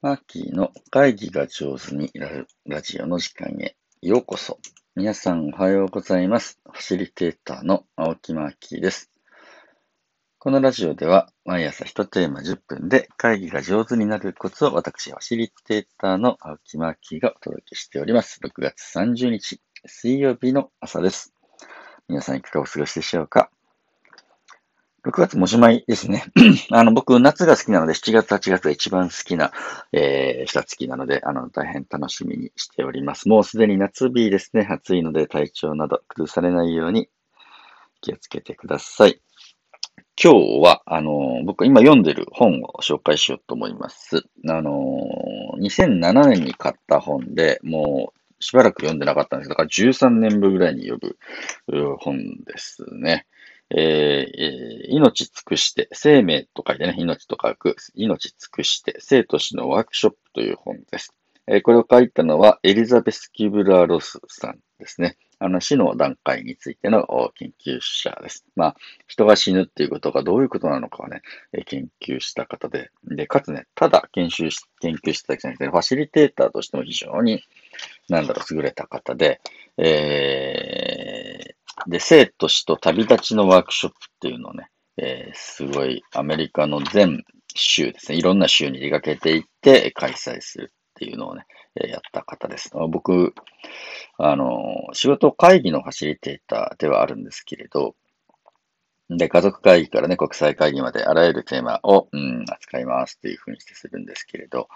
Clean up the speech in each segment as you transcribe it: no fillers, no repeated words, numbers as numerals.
マーキーの会議が上手になるラジオの時間へようこそ。皆さんおはようございます。ファシリテーターの青木マーキーです。このラジオでは毎朝1テーマ10分で会議が上手になるコツを私、ファシリテーターの青木マーキーがお届けしております。6月30日、水曜日の朝です。皆さんいかがお過ごしでしょうか。6月もおしまいですね。僕、夏が好きなので、7月、8月が一番好きな、下月なので、大変楽しみにしております。もうすでに夏日ですね。暑いので、体調など崩されないように気をつけてください。今日は、僕今読んでる本を紹介しようと思います。2007年に買った本で、もうしばらく読んでなかったんです。だから13年分ぐらいに読む本ですね。命尽くして、生命と書いてね、命と書く、命尽くして、生と死のワークショップという本です。これを書いたのはエリザベス・キブラー・ロスさんですね。死の段階についての研究者です。まあ、人が死ぬっていうことがどういうことなのかをね、研究した方で、かつね、ただ研究してただけじゃなくて、ファシリテーターとしても非常に、優れた方で、で、生と死と旅立ちのワークショップっていうのをね、すごいアメリカの全州ですね、いろんな州に出かけていって開催するっていうのをね、やった方です。僕、仕事会議のファシリテーターではあるんですけれど、で、家族会議からね、国際会議まであらゆるテーマを、扱いますっていうふうにしてするんですけれど、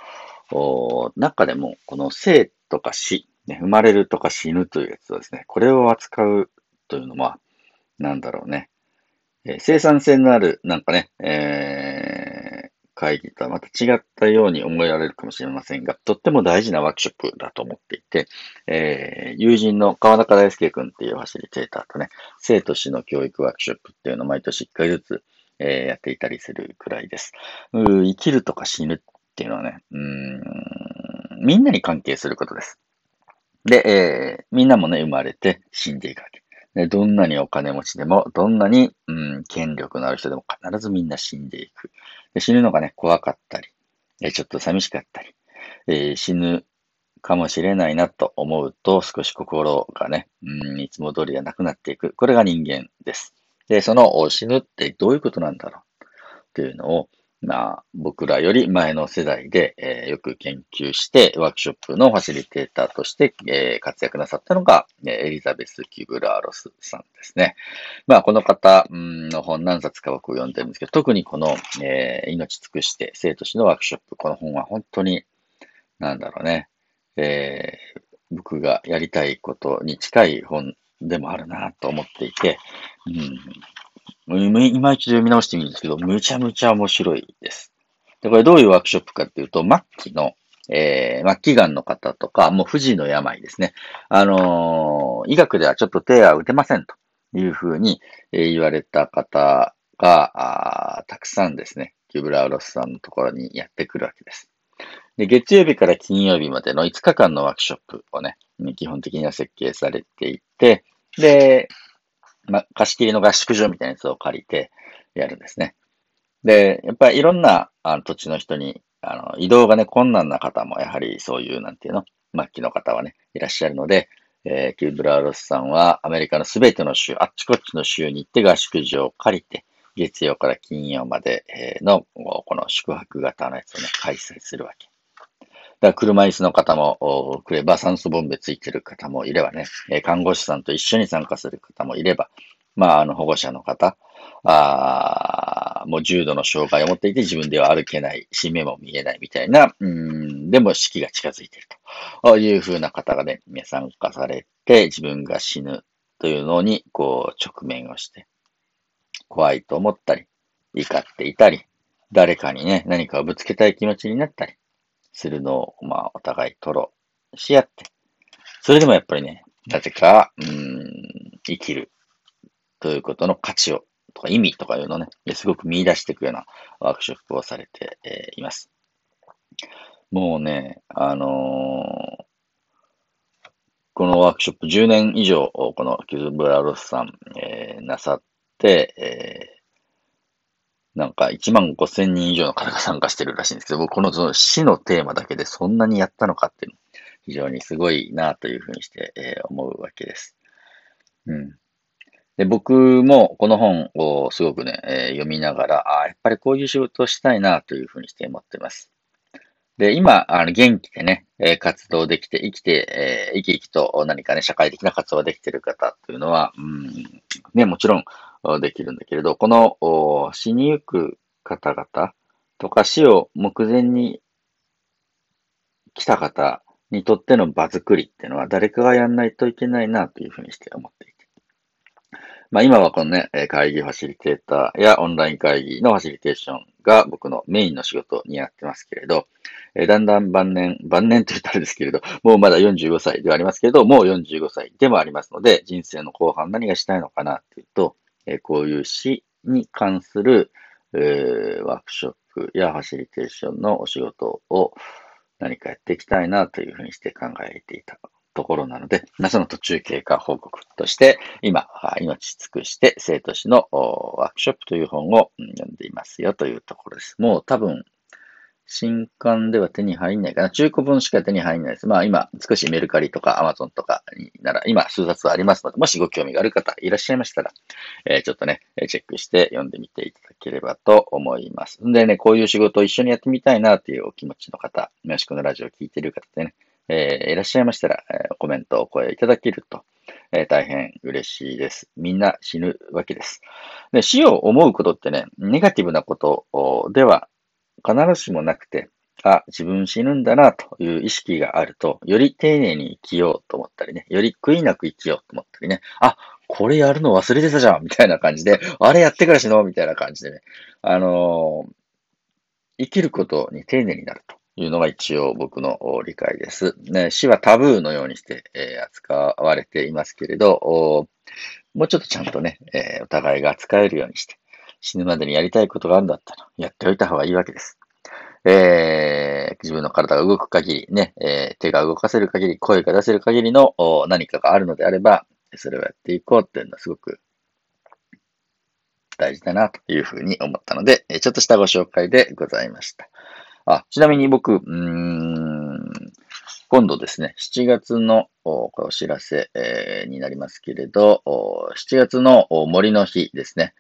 中でも、この生とか死、ね、生まれるとか死ぬというやつをですね、これを扱うというのは、生産性のある、会議とはまた違ったように思えられるかもしれませんが、とっても大事なワークショップだと思っていて、友人の川中大輔君っていうファシリテーターとね、生と死の教育ワークショップっていうのを毎年1回ずつ、やっていたりするくらいです。生きるとか死ぬっていうのはね、みんなに関係することです。で、みんなもね、生まれて死んでいくわけ。どんなにお金持ちでも、どんなに、権力のある人でも必ずみんな死んでいく。で死ぬのがね、怖かったり、ちょっと寂しかったり、死ぬかもしれないなと思うと、少し心がね、いつも通りはなくなっていく。これが人間です。で、その死ぬってどういうことなんだろうというのを、僕らより前の世代で、よく研究してワークショップのファシリテーターとして、活躍なさったのが、エリザベス・キブラー・ロスさんですね。まあこの方の本何冊か僕を読んでるんですけど、特にこの、命尽くして生と死のワークショップ、この本は本当に僕がやりたいことに近い本でもあるなと思っていて、今一度読み直してみるんですけど、むちゃむちゃ面白いです。で、これどういうワークショップかっていうと、末期がんの方とか、もう不治の病ですね。医学ではちょっと手は打てませんというふうに言われた方が、たくさんですね、キブラー・ロスさんのところにやってくるわけです。で、月曜日から金曜日までの5日間のワークショップをね、基本的には設計されていて、で、貸し切りの合宿所みたいなやつを借りてやるんですね。で、やっぱりいろんな土地の人に、移動がね、困難な方も、やはりそういう、末期の方はね、いらっしゃるので、キブラー・ロスさんはアメリカのすべての州、あっちこっちの州に行って合宿所を借りて、月曜から金曜までの、この宿泊型のやつをね、開催するわけ。だから車椅子の方も来れば、酸素ボンベついてる方もいればね、看護師さんと一緒に参加する方もいれば、保護者の方、もう重度の障害を持っていて自分では歩けないし、目も見えないみたいな、でも死期が近づいているというふうな方がね、参加されて、自分が死ぬというのに、直面をして、怖いと思ったり、怒っていたり、誰かにね、何かをぶつけたい気持ちになったり、するのを、お互い吐露し合って、それでもやっぱりね、なぜか、生きるということの価値を、とか意味とかいうのをね、すごく見出していくようなワークショップをされています。もうね、このワークショップ10年以上、このキブラー・ロスさん、なさって、なんか1万5000人以上の方が参加してるらしいんですけど、僕この死のテーマだけでそんなにやったのかっていうの非常にすごいなというふうにして、思うわけです。うん。で、僕もこの本をすごくね、読みながら、やっぱりこういう仕事をしたいなというふうにして思ってます。で、今、元気でね、活動できて、生き生きと何かね、社会的な活動ができている方というのは、ね、もちろんできるんだけれど、この死にゆく方々とか死を目前に来た方にとっての場作りっていうのは誰かがやんないといけないなというふうにして思っていて。まあ今はこのね、会議ファシリテーターやオンライン会議のファシリテーションが僕のメインの仕事になってますけれど、だんだん晩年と言ったらですけれど、もうまだ45歳ではありますけれど、もう45歳でもありますので、人生の後半何がしたいのかなっていうと、こういう死に関する、ワークショップやファシリテーションのお仕事を何かやっていきたいなというふうにして考えていたところなので、その途中経過報告として、今、命尽くして生と死のワークショップという本を読んでいますよというところです。もう多分、新刊では手に入んないかな。中古本しか手に入んないです。まあ今、少しメルカリとかアマゾンとかになら、今数冊はありますので、もしご興味がある方いらっしゃいましたら、ちょっとね、チェックして読んでみていただければと思います。んでね、こういう仕事を一緒にやってみたいなというお気持ちの方、もしこのラジオを聞いている方でね、いらっしゃいましたら、コメントお声いただけると、大変嬉しいです。みんな死ぬわけです。で、死を思うことってね、ネガティブなことでは必ずしもなくて、自分死ぬんだなという意識があると、より丁寧に生きようと思ったりね、より悔いなく生きようと思ったりね、これやるの忘れてたじゃんみたいな感じで、あれやってから死のうみたいな感じでね、生きることに丁寧になると。いうのが一応僕の理解です。ね、死はタブーのようにして、扱われていますけれど、もうちょっとちゃんとね、お互いが扱えるようにして、死ぬまでにやりたいことがあるんだったら、やっておいた方がいいわけです。自分の体が動く限り、ね、手が動かせる限り、声が出せる限りの何かがあるのであれば、それをやっていこうっていうのはすごく大事だなというふうに思ったので、ちょっとしたご紹介でございました。ちなみに僕、今度ですね、7月のお知らせ、になりますけれど、7月の森の日ですね、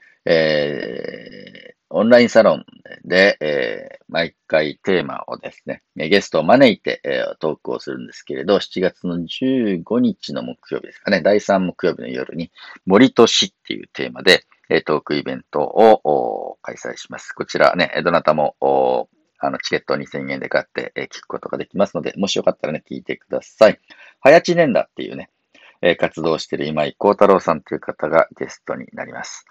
オンラインサロンで、毎回テーマをですね、ゲストを招いて、トークをするんですけれど、7月の15日の木曜日ですかね、第3木曜日の夜に、森と死っていうテーマで、トークイベントを開催します。こちらね、どなたも、チケットを2000円で買って聞くことができますので、もしよかったらね、聞いてください。はやちねんだっていうね、活動している今井幸太郎さんという方がゲストになります。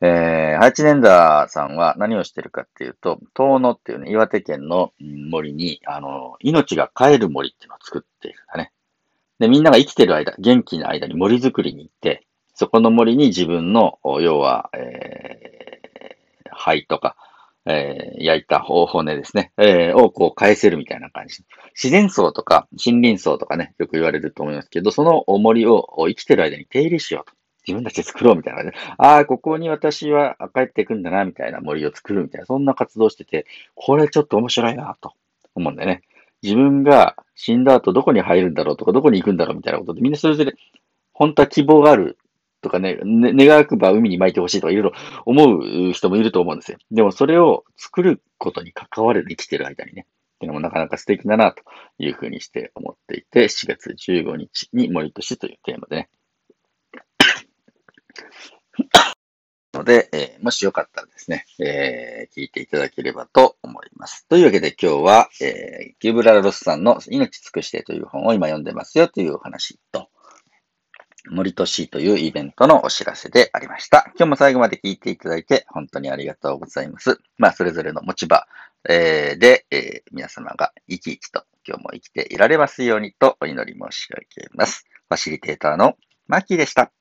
はやちねんださんは何をしているかっていうと、遠野っていうね、岩手県の森に、命が帰る森っていうのを作っているんだね。で、みんなが生きてる間、元気な間に森作りに行って、そこの森に自分の、要は、灰とか、焼いた方法ねですね、をこう返せるみたいな感じ。自然層とか森林層とかね、よく言われると思いますけど、その森を生きてる間に手入れしようと。自分たちで作ろうみたいな感じで。ここに私は帰っていくんだな、みたいな森を作るみたいな、そんな活動してて、これちょっと面白いな、と思うんだよね。自分が死んだ後どこに入るんだろうとか、どこに行くんだろうみたいなことで、みんなそれぞれ、本当は希望がある。とかね、願わば海に巻いてほしいとかいろいろ思う人もいると思うんですよ。でもそれを作ることに関わる生きてる間にね、っていうのもなかなか素敵だなというふうにして思っていて、7月15日に森と死というテーマでね。ので、もしよかったらですね、聞いていただければと思います。というわけで今日は、キューブラロスさんの命尽くしてという本を今読んでますよというお話と、森と死というイベントのお知らせでありました。今日も最後まで聞いていただいて本当にありがとうございます。それぞれの持ち場で皆様が生き生きと今日も生きていられますようにとお祈り申し上げます。ファシリテーターのマッキーでした。